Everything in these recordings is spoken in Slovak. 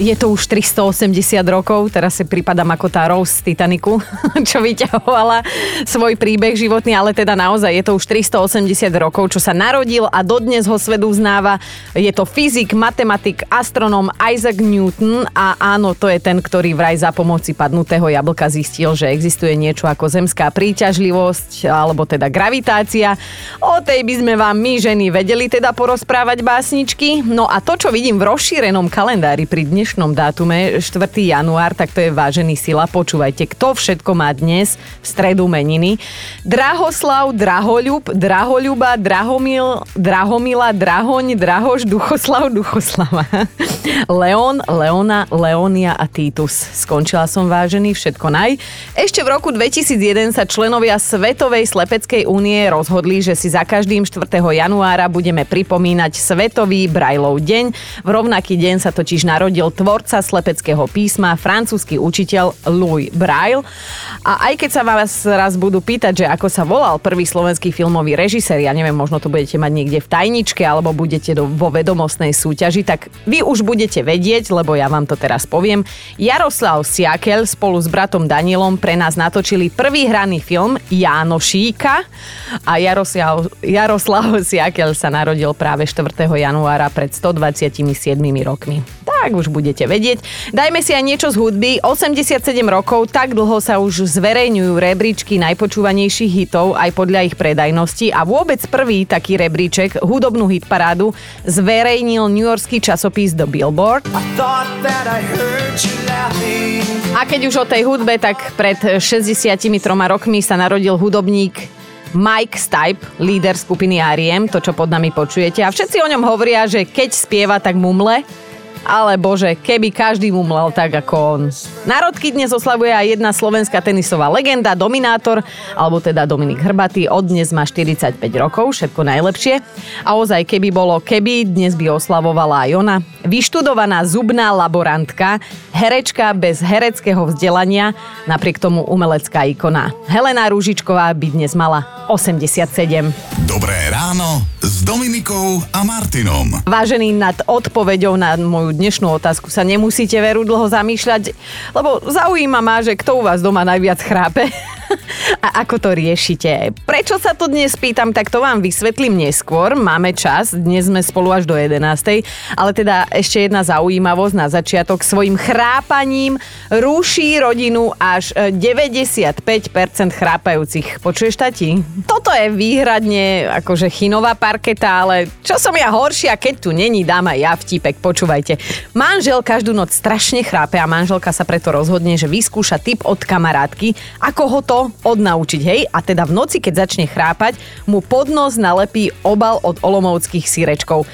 Je to už 380 rokov, teraz si pripadám ako tá Rose z Titaniku, čo vyťahovala svoj príbeh životný, ale teda naozaj je to už 380 rokov, čo sa narodil a dodnes ho svet uznáva. Je to fyzik, matematik, astronóm Isaac Newton a áno, to je ten, ktorý vraj za pomoci padnutého jablka zistil, že existuje niečo ako zemská príťažlivosť, alebo teda gravitácia. O tej by sme vám my ženy vedeli teda porozprávať básničky. No a to, čo vidím v rozšírenom kalendári pri dnešnom dátume 4. január, tak to je vážený sila. Počúvajte, kto všetko má dnes v stredu meniny. Drahoslav, Drahoľub, Drahoľuba, Drahomil, Drahomila, Drahoň, Drahoš, Duchoslav, Duchoslava. Leon, Leona, Leonia a Titus. Skončila som, vážený, všetko naj. Ešte v roku 2001 sa členovia Svetovej Slepeckej únie rozhodli, že si za každým 4. januára budeme pripomínať Svetový Brajlov deň. V rovnaký deň sa totiž narodil tvorca slepeckého písma, francúzsky učiteľ Louis Braille. A aj keď sa vás raz budú pýtať, že ako sa volal prvý slovenský filmový režisér, ja neviem, možno to budete mať niekde v tajničke alebo budete vo vedomostnej súťaži, tak vy už budete vedieť, lebo ja vám to teraz poviem. Jaroslav Siakel spolu s bratom Danielom pre nás natočili prvý hraný film Jánošíka a Jaroslav Siakel sa narodil práve 4. januára pred 127 rokmi. Tak už budete vedieť. Dajme si aj niečo z hudby. 87 rokov, tak dlho sa už zverejňujú rebríčky najpočúvanejších hitov aj podľa ich predajnosti a vôbec prvý taký rebríček, hudobnú hitparádu, zverejnil newyorský časopis The Billboard. A keď už o tej hudbe, tak pred 63 rokmi sa narodil hudobník Mike Stipe, líder skupiny R.E.M., to čo pod nami počujete. A všetci o ňom hovoria, že keď spieva, tak mumle. Ale bože, keby každý mumlel tak ako on. Narodky dnes oslavuje aj jedna slovenská tenisová legenda, dominátor, alebo teda Dominik Hrbatý. Od dnes má 45 rokov, všetko najlepšie. A ozaj, keby bolo keby, dnes by oslavovala aj ona. Vyštudovaná zubná laborantka, herečka bez hereckého vzdelania, napriek tomu umelecká ikona. Helena Růžičková by dnes mala 87. Dobré ráno s Dominikou a Martinom. Vážený, nad odpoveďou na moju dnešnú otázku sa nemusíte veru dlho zamýšľať, lebo zaujíma ma, že kto u vás doma najviac chrápe a ako to riešite. Prečo sa to dnes pýtam, tak to vám vysvetlím neskôr. Máme čas, dnes sme spolu až do 11. Ale teda ešte jedna zaujímavosť na začiatok. Svojim chrápaním ruší rodinu až 95% chrápajúcich. Počuješ, tati? Toto je výhradne akože chinová parketa, ale čo som ja horšia, keď tu není, dám aj ja vtipek. Počúvajte. Manžel každú noc strašne chrápe a manželka sa preto rozhodne, že vyskúša tip od kamarátky, ako ho to odnaučiť, hej? A teda v noci, keď začne chrápať, mu pod nos nalepí obal od olomouckých sírečkov.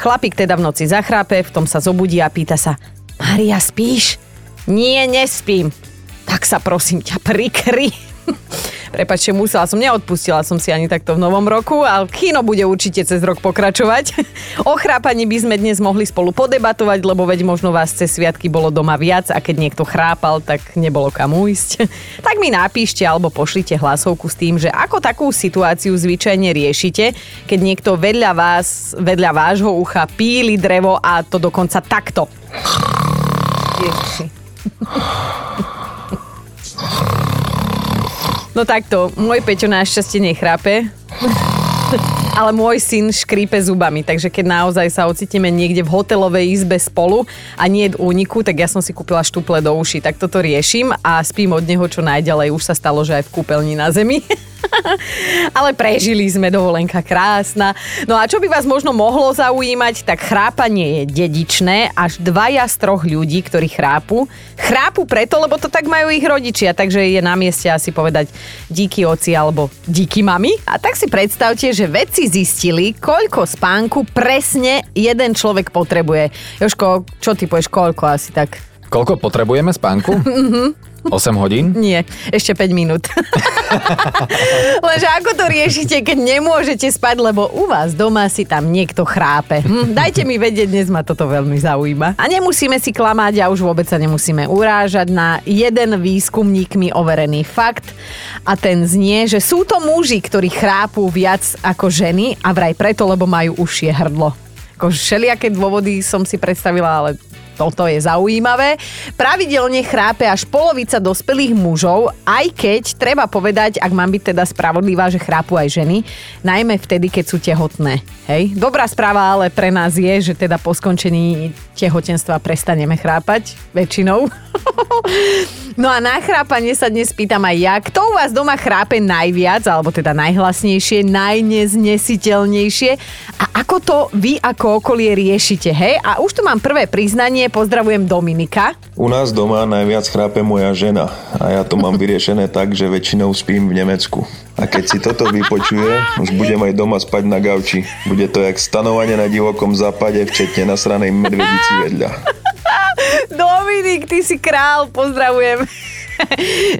Chlapík teda v noci zachrápe, v tom sa zobudí a pýta sa: Maria, spíš? Nie, nespím. Tak sa prosím ťa prikry. Prepáčte, musela som, neodpustila som si ani takto v novom roku, ale kino bude určite cez rok pokračovať. O chrápaní by sme dnes mohli spolu podebatovať, lebo veď možno vás cez sviatky bolo doma viac a keď niekto chrápal, tak nebolo kam ísť. Tak mi napíšte alebo pošlite hlasovku s tým, že ako takú situáciu zvyčajne riešite, keď niekto vedľa vás, vedľa vášho ucha píli drevo a to dokonca takto. Ježiši. No takto, môj Peťo našťastie nechrápe, ale môj syn škrípe zubami, takže keď naozaj sa ocitneme niekde v hotelovej izbe spolu a nie je úniku, tak ja som si kúpila štuple do uši, tak toto riešim a spím od neho čo najďalej. Už sa stalo, že aj v kúpeľni na zemi. Ale prežili sme, dovolenka krásna. No a čo by vás možno mohlo zaujímať, tak chrápanie je dedičné. Až 2 z 3 ľudí, ktorí chrápu preto, lebo to tak majú ich rodičia, takže je na mieste asi povedať díky oci alebo díky mami. A tak si predstavte, že vedci zistili, koľko spánku presne jeden človek potrebuje. Jožko, čo ty povieš, koľko asi tak? Koľko potrebujeme spánku? 8 hodín? Nie, ešte 5 minút. Lenže ako to riešite, keď nemôžete spať, lebo u vás doma si tam niekto chrápe? Dajte mi vedieť, dnes ma toto veľmi zaujíma. A nemusíme si klamať a už vôbec sa nemusíme urážať na jeden výskumníkmi overený fakt. A ten znie, že sú to muži, ktorí chrápú viac ako ženy a vraj preto, lebo majú užšie hrdlo. Ako všelijaké dôvody som si predstavila, ale... toto je zaujímavé. Pravidelne chrápe až polovica dospelých mužov, aj keď treba povedať, ak mám byť teda spravodlivá, že chrápu aj ženy, najmä vtedy, keď sú tehotné. Hej? Dobrá správa ale pre nás je, že teda po skončení tehotenstva prestaneme chrápať väčšinou. No a na chrápanie sa dnes pýtam aj ja. Kto u vás doma chrápe najviac, alebo teda najhlasnejšie, najneznesiteľnejšie a ako to vy ako okolie riešite, hej? A už tu mám prvé priznanie, pozdravujem Dominika. U nás doma najviac chrápe moja žena a ja to mám vyriešené tak, že väčšinou spím v Nemecku. A keď si toto vypočuje, už budem aj doma spať na gauči. Bude to jak stanovanie na divokom západe, včetne nasranej medvedici vedľa. Dominik, ty si král, pozdravujem.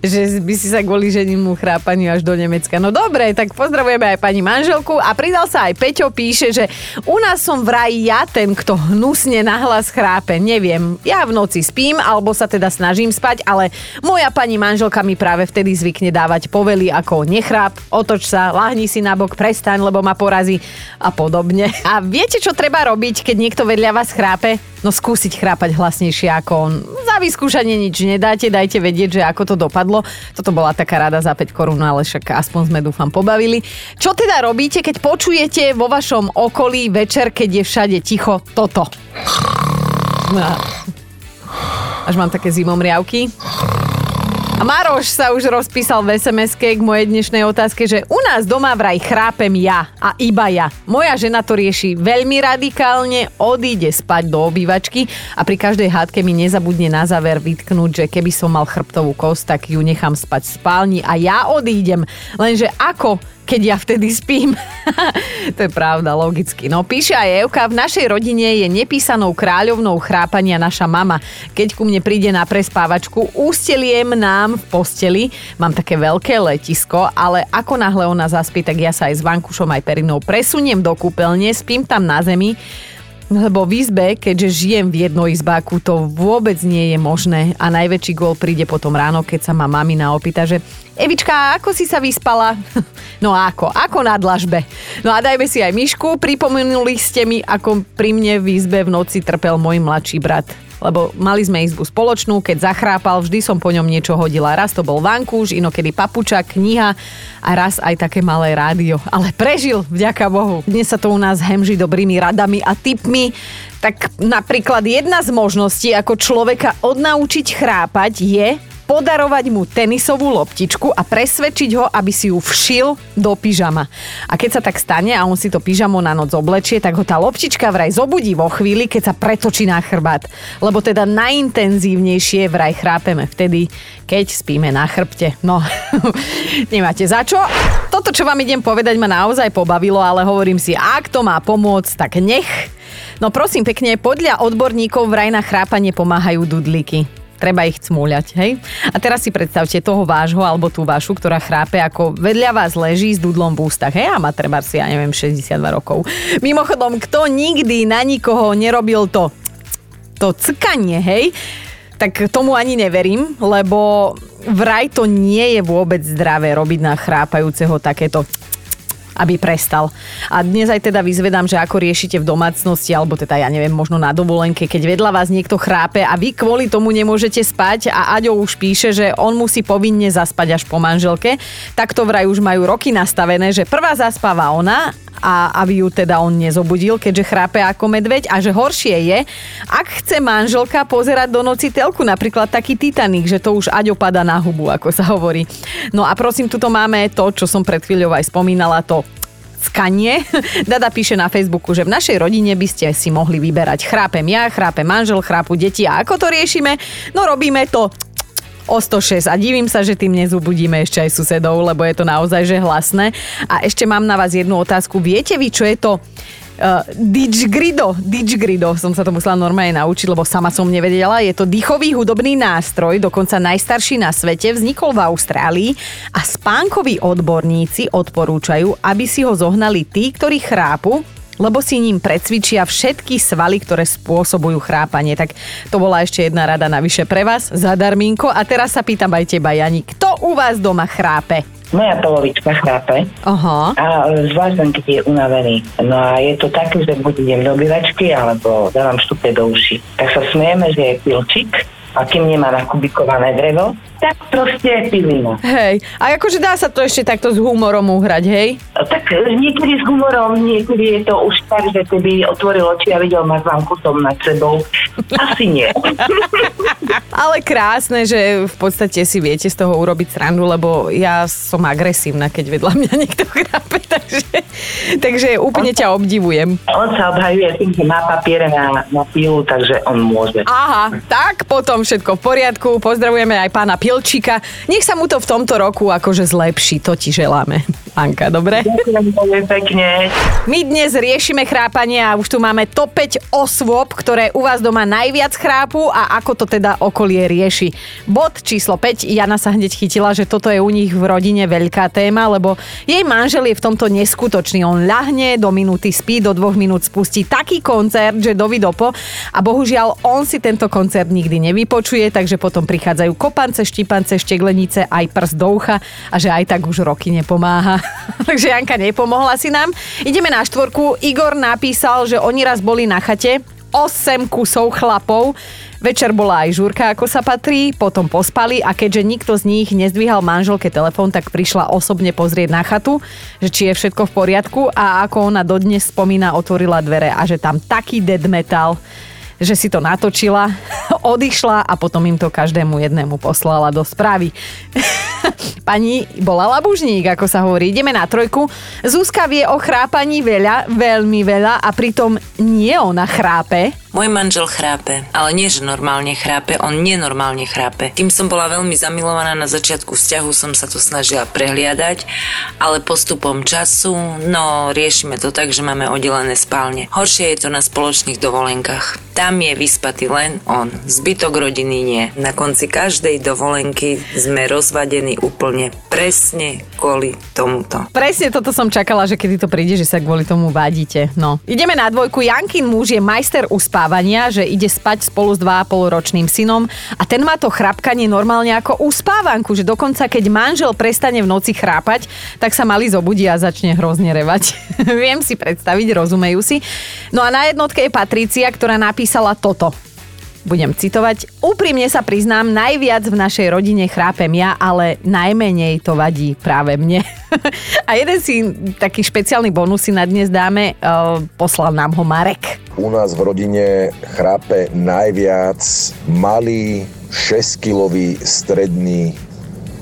Že by si sa kvôli ženinnému chrápaniu až do Nemecka. No dobre, tak pozdravujeme aj pani manželku. A pridal sa aj Peťo, píše, že u nás som vraj ja ten, kto hnusne nahlas chrápe. Neviem, ja v noci spím, alebo sa teda snažím spať, ale moja pani manželka mi práve vtedy zvykne dávať povely ako nechráp, otoč sa, lahni si na bok, prestaň, lebo ma porazí a podobne. A viete, čo treba robiť, keď niekto vedľa vás chrápe? No skúsiť chrápať hlasnejšie ako on. Za vyskúšanie nič nedáte, dajte vedieť, že ako to dopadlo. Toto bola taká rada za 5 korún, ale však aspoň sme, dúfam, pobavili. Čo teda robíte, keď počujete vo vašom okolí večer, keď je všade ticho toto? Až mám také zimomriavky. A Maroš sa už rozpísal v SMS-ke k mojej dnešnej otázke, že u nás doma vraj chrápem ja a iba ja. Moja žena to rieši veľmi radikálne, odíde spať do obývačky a pri každej hádke mi nezabudne na záver vytknúť, že keby som mal chrbtovú kosť, tak ju nechám spať v spálni a ja odídem. Lenže ako, keď ja vtedy spím? To je pravda, logicky. No, píše aj Evka, v našej rodine je nepísanou kráľovnou chrápania naša mama. Keď ku mne príde na prespávačku, ústeliem nám v posteli. Mám také veľké letisko, ale ako náhle ona zaspí, tak ja sa aj s vankušom aj perinou presuniem do kúpeľne, spím tam na zemi, lebo v izbe, keďže žijem v jednoizbáku, to vôbec nie je možné a najväčší gól príde potom ráno, keď sa ma mamina opýta, že Evička, ako si sa vyspala? No ako? Ako na dlažbe. No a dajme si aj Mišku, pripomenuli ste mi, ako pri mne v izbe v noci trpel môj mladší brat. Lebo mali sme izbu spoločnú, keď zachrápal, vždy som po ňom niečo hodila. Raz to bol vankúš, inokedy papuča, kniha a raz aj také malé rádio. Ale prežil, vďaka Bohu. Dnes sa to u nás hemží dobrými radami a tipmi. Tak napríklad jedna z možností, ako človeka odnaučiť chrápať, je podarovať mu tenisovú loptičku a presvedčiť ho, aby si ju všil do pyžama. A keď sa tak stane a on si to pyžamo na noc oblečie, tak ho tá loptička vraj zobudí vo chvíli, keď sa pretočí na chrbát. Lebo teda najintenzívnejšie vraj chrápeme vtedy, keď spíme na chrbte. No, nemáte za čo. Toto, čo vám idem povedať, ma naozaj pobavilo, ale hovorím si, ak to má pomôcť, tak nech. No prosím pekne, podľa odborníkov vraj na chrápanie pomáhajú dudlíky. Treba ich cmúľať, hej? A teraz si predstavte toho vášho alebo tú vašu, ktorá chrápe, ako vedľa vás leží s dudlom v ústach, hej? A má treba si, ja neviem, 62 rokov. Mimochodom, kto nikdy na nikoho nerobil to cykanie, hej? Tak tomu ani neverím, lebo vraj to nie je vôbec zdravé robiť na chrápajúceho takéto, aby prestal. A dnes aj teda vyzvedám, že ako riešite v domácnosti, alebo teda ja neviem, možno na dovolenke, keď vedľa vás niekto chrápe a vy kvôli tomu nemôžete spať a Aďo už píše, že on musí povinne zaspať až po manželke, tak to vraj už majú roky nastavené, že prvá zaspáva ona a aby ju teda on nezobudil, keďže chrápe ako medveď a že horšie je, ak chce manželka pozerať do noci telku, napríklad taký Titanic, že to už Aďo padá na hubu, ako sa hovorí. No a prosím, tuto máme to, čo som pred chvíľou aj spomínala, to skanie. Dada píše na Facebooku, že v našej rodine by ste si mohli vyberať. Chrápem ja, chrápe manžel, chrápu deti a ako to riešime? No robíme to o 106 a divím sa, že tým nezobudíme ešte aj susedov, lebo je to naozaj že hlasné. A ešte mám na vás jednu otázku. Viete vy, čo je to Didgeridoo som sa to musela normálne naučiť, lebo sama som nevedela. Je to dýchový hudobný nástroj, dokonca najstarší na svete, vznikol v Austrálii a spánkoví odborníci odporúčajú, aby si ho zohnali tí, ktorí chrápu, lebo si ním precvičia všetky svaly, ktoré spôsobujú chrápanie. Tak to bola ešte jedna rada navyše pre vás, zadarmínko. A teraz sa pýtam aj teba, Jani, kto u vás doma chrápe? Moja polovička chrápe. Aha. A zvlášť, keď je unavený. No a je to také, že buď idem do bilačky, alebo dávam štupe do uši. Tak sa smejeme, že je pilčík, a kým nemá nakubikované drevo, tak proste pilina. Hej, a akože dá sa to ešte takto s humorom uhrať, hej? Tak niekedy s humorom, niekedy je to už tak, že keby otvoril oči a videl ma zlám kutom nad sebou. Asi nie. Ale krásne, že v podstate si viete z toho urobiť srandu, lebo ja som agresívna, keď vedľa mňa niekto chrápe, takže úplne ťa obdivujem. On sa obhajuje tým, že má papiere na pilu, takže on môže. Aha, tak potom všetko v poriadku. Pozdravujeme aj pána Pilu. Nech sa mu to v tomto roku akože zlepší, to ti želáme. Anka, dobre? Ďakujem pekne. My dnes riešime chrápanie a už tu máme top 5 osôb, ktoré u vás doma najviac chrápu a ako to teda okolie rieši. Bod číslo 5, Jana sa hneď chytila, že toto je u nich v rodine veľká téma, lebo jej manžel je v tomto neskutočný. On ľahne, do minúty spí, do 2 minút spustí taký koncert, že dovidopo, a bohužiaľ on si tento koncert nikdy nevypočuje, takže potom prichádzajú kopance, štípance, šteglenice, aj prst do ucha, a že aj tak už roky nepomáha. Takže Janka, nepomohla si nám. Ideme na 4. Igor napísal, že oni raz boli na chate, 8 kusov chlapov. Večer bola aj žúrka, ako sa patrí, potom pospali a keďže nikto z nich nezdvíhal manželke telefón, tak prišla osobne pozrieť na chatu, že či je všetko v poriadku, a ako ona dodnes spomína, otvorila dvere a že tam taký dead metal, že si to natočila, odišla a potom im to každému jednému poslala do správy. Pani bola labužník, ako sa hovorí. Ideme na 3. Zuzka vie o chrápaní veľa, veľmi veľa, a pritom nie ona chrápe. Môj manžel chrápe, ale nie, že normálne chrápe, on nenormálne chrápe. Tým som bola veľmi zamilovaná, na začiatku vzťahu som sa to snažila prehliadať, ale postupom času, no riešime to tak, že máme oddelené spálne. Horšie je to na spoločných dovolenkách. Tam je vyspatý len on, zbytok rodiny nie. Na konci každej dovolenky sme rozvadení úplne presne kvôli tomuto. Presne toto som čakala, že kedy to príde, že sa kvôli tomu vadíte. No. Ideme na 2. Jankin muž je majster uspávania, že ide spať spolu s 2,5-ročným synom a ten má to chrapkanie normálne ako uspávanku, že dokonca keď manžel prestane v noci chrápať, tak sa malý zobudí a začne hrozne revať. Viem si predstaviť, rozumejú si. No a na 1. je Patricia, ktorá napísala toto. Budem citovať. Úprimne sa priznám, najviac v našej rodine chrápem ja, ale najmenej to vadí práve mne. A jeden si taký špeciálny bonus si na dnes dáme, poslal nám ho Marek. U nás v rodine chrápe najviac malý 6-kilový stredný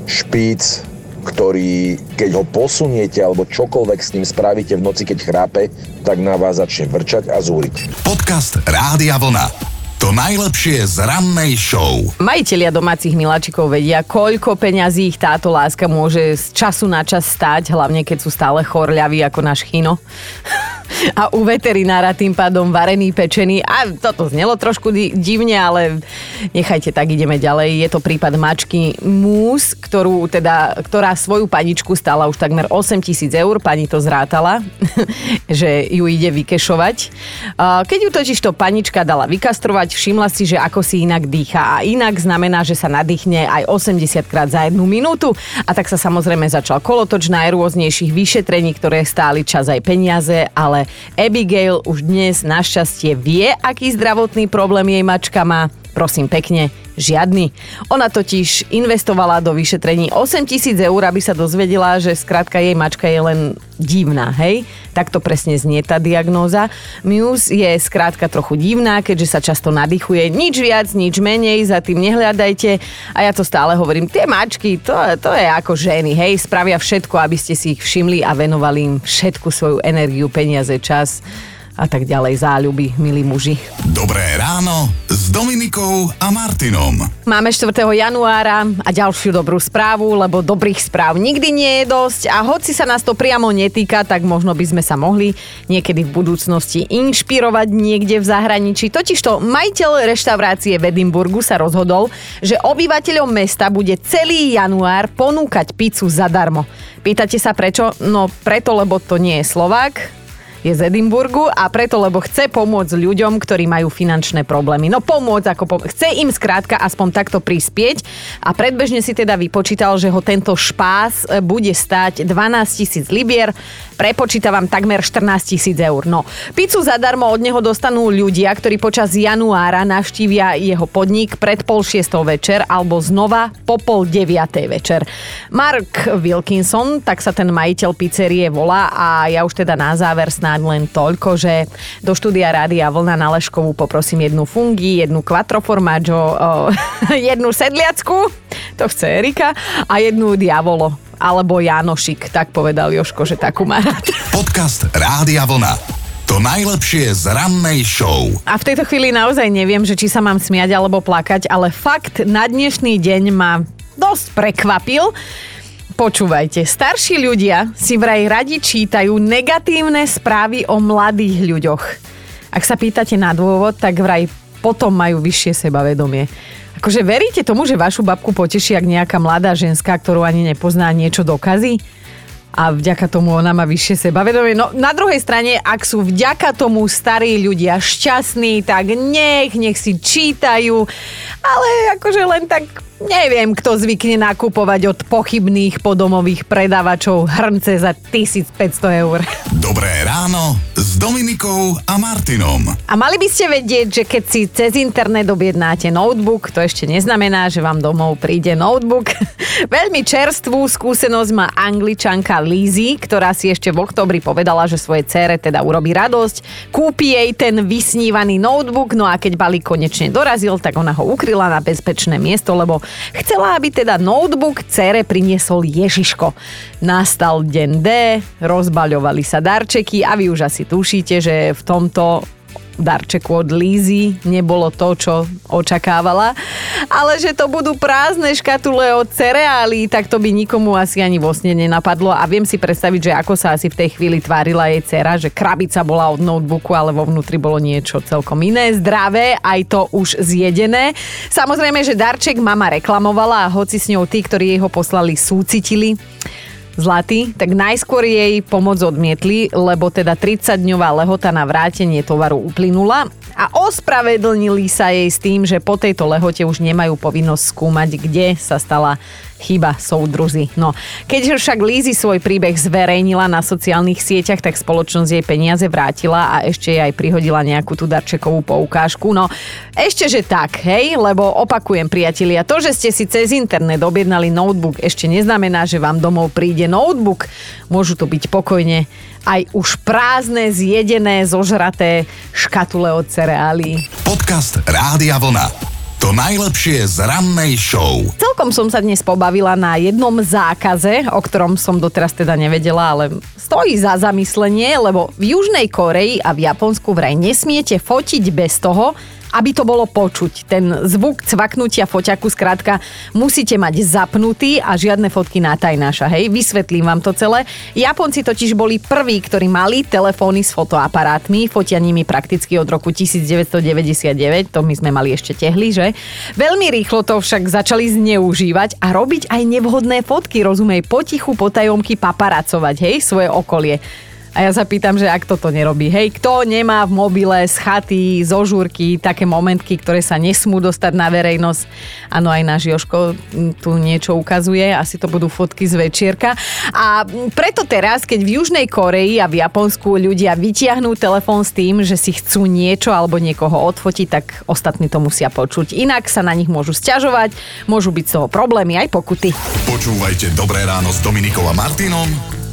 špíc, ktorý, keď ho posuniete alebo čokoľvek s ním spravíte v noci, keď chrápe, tak na vás začne vrčať a zúriť. Podcast Rádia Vlna. To najlepšie z rannej show. Majitelia domácich miláčikov vedia, koľko peňazí ich táto láska môže z času na čas stáť, hlavne keď sú stále chorľaví ako náš Chino. A u veterinára tým pádom varený, pečený. A toto znelo trošku divne, ale nechajte tak, ideme ďalej. Je to prípad mačky Mús, ktorá svoju paničku stála už takmer 8 000 eur. Pani to zrátala, že ju ide vykešovať. Keď ju totiž to panička dala vykastrovať, všimla si, že ako si inak dýchá. A inak znamená, že sa nadýchne aj 80 krát za 1 minútu. A tak sa samozrejme začal kolotoč najrôznejších vyšetrení, ktoré stáli čas aj peniaze, ale Abigail už dnes našťastie vie, aký zdravotný problém jej mačka má. Prosím pekne, žiadny. Ona totiž investovala do vyšetrení 8 000 eur, aby sa dozvedela, že skrátka jej mačka je len divná, hej? Takto presne znie tá diagnóza. Muse je skrátka trochu divná, keďže sa často nadýchuje. Nič viac, nič menej, za tým nehľadajte. A ja to stále hovorím, tie mačky, to je ako ženy, hej? Spravia všetko, aby ste si ich všimli a venovali im všetku svoju energiu, peniaze, čas. a tak ďalej, záľuby, milí muži. Dobré ráno s Dominikou a Martinom. Máme 4. januára a ďalšiu dobrú správu, lebo dobrých správ nikdy nie je dosť a hoci sa nás to priamo netýka, tak možno by sme sa mohli niekedy v budúcnosti inšpirovať niekde v zahraničí. Totižto majiteľ reštaurácie v Edinburgu sa rozhodol, že obyvateľom mesta bude celý január ponúkať pizzu zadarmo. Pýtate sa prečo? No preto, lebo to nie je Slovák, je z Edinburgu a preto, lebo chce pomôcť ľuďom, ktorí majú finančné problémy. No pomôcť, chce im skrátka aspoň takto prispieť a predbežne si teda vypočítal, že ho tento špás bude stáť 12 000 libier, prepočítavam takmer 14 000 eur. No, pizzu zadarmo od neho dostanú ľudia, ktorí počas januára navštívia jeho podnik pred 5:30 večer alebo znova po 8:30 večer. Mark Wilkinson, tak sa ten majiteľ pizzerie volá a ja už teda na záver len toľko, že do štúdia Rádia Vlna na Leškovú poprosím jednu fungi, jednu quattroformaggio, jednu sedliacku, to chce Erika, a jednu diavolo, alebo Jánošík, tak povedal Joško, že takú má rád. Podcast Rádia Vlna. To najlepšie z rannej show. A v tejto chvíli naozaj neviem, že či sa mám smiať alebo plakať, ale fakt na dnešný deň ma dosť prekvapil. Počúvajte, starší ľudia si vraj radi čítajú negatívne správy o mladých ľuďoch. Ak sa pýtate na dôvod, tak vraj potom majú vyššie sebavedomie. Akože veríte tomu, že vašu babku poteší, ak nejaká mladá ženská, ktorú ani nepozná, niečo dokazí? A vďaka tomu ona má vyššie sebavedomie. No na druhej strane, ak sú vďaka tomu starí ľudia šťastní, tak nech si čítajú. Ale akože len tak neviem, kto zvykne nakupovať od pochybných podomových predávačov hrnce za 1500 eur. Dobré ráno s Dominikou a Martinom. A mali by ste vedieť, že keď si cez internet objednáte notebook, to ešte neznamená, že vám domov príde notebook. Veľmi čerstvú skúsenosť má Angličanka Lizi, ktorá si ešte v októbri povedala, že svojej dcére teda urobí radosť. Kúpi jej ten vysnívaný notebook, no a keď balík konečne dorazil, tak ona ho ukryla na bezpečné miesto, lebo chcela, aby teda notebook dcére priniesol Ježiško. Nastal deň D, rozbaľovali sa darčeky a vy už asi tušíte, že v tomto darčeku od Lizi nebolo to, čo očakávala, ale že to budú prázdne škatule od cereálií, tak to by nikomu asi ani vo sne nenapadlo a viem si predstaviť, že ako sa asi v tej chvíli tvárila jej dcera, že krabica bola od notebooku, ale vo vnútri bolo niečo celkom iné, zdravé, aj to už zjedené. Samozrejme, že darček mama reklamovala a hoci s ňou tí, ktorí jej ho poslali, súcitili, zlatý, tak najskôr jej pomoc odmietli, lebo teda 30-dňová lehota na vrátenie tovaru uplynula a ospravedlnili sa jej s tým, že po tejto lehote už nemajú povinnosť skúmať, kde sa stala chyba, soudruzi. No, keďže však Lizi svoj príbeh zverejnila na sociálnych sieťach, tak spoločnosť jej peniaze vrátila a ešte jej aj prihodila nejakú tú darčekovú poukážku. No, ešte že tak, hej, lebo opakujem, priatelia, to, že ste si cez internet objednali notebook, ešte neznamená, že vám domov príde notebook, môžu to byť pokojne aj už prázdne, zjedené, zožraté škatule od cereálií. Podcast Rádia Vlna. To najlepšie z rannej show. Celkom som sa dnes pobavila na jednom zákaze, o ktorom som doteraz teda nevedela, ale stojí za zamyslenie, lebo v Južnej Koreji a v Japonsku vraj nesmiete fotiť bez toho, aby to bolo počuť. Ten zvuk cvaknutia foťaku skrátka musíte mať zapnutý a žiadne fotky na tajnáša, hej. Vysvetlím vám to celé. Japonci totiž boli prví, ktorí mali telefóny s fotoaparátmi, fotia nimi prakticky od roku 1999, to my sme mali ešte tehli, že? Veľmi rýchlo to však začali zneužívať a robiť aj nevhodné fotky, rozumej, potichu, potajomky paparacovať, hej, svoje okolie. A ja sa pýtam, že ak toto nerobí. Hej, kto nemá v mobile z chaty, zo žúrky také momentky, ktoré sa nesmú dostať na verejnosť. Áno, aj náš Joško tu niečo ukazuje. Asi to budú fotky z večierka. A preto teraz, keď v Južnej Koreji a v Japonsku ľudia vytiahnú telefón s tým, že si chcú niečo alebo niekoho odfotiť, tak ostatní to musia počuť. Inak sa na nich môžu sťažovať, môžu byť z toho problémy aj pokuty. Počúvajte Dobré ráno s Dominikou a Martinom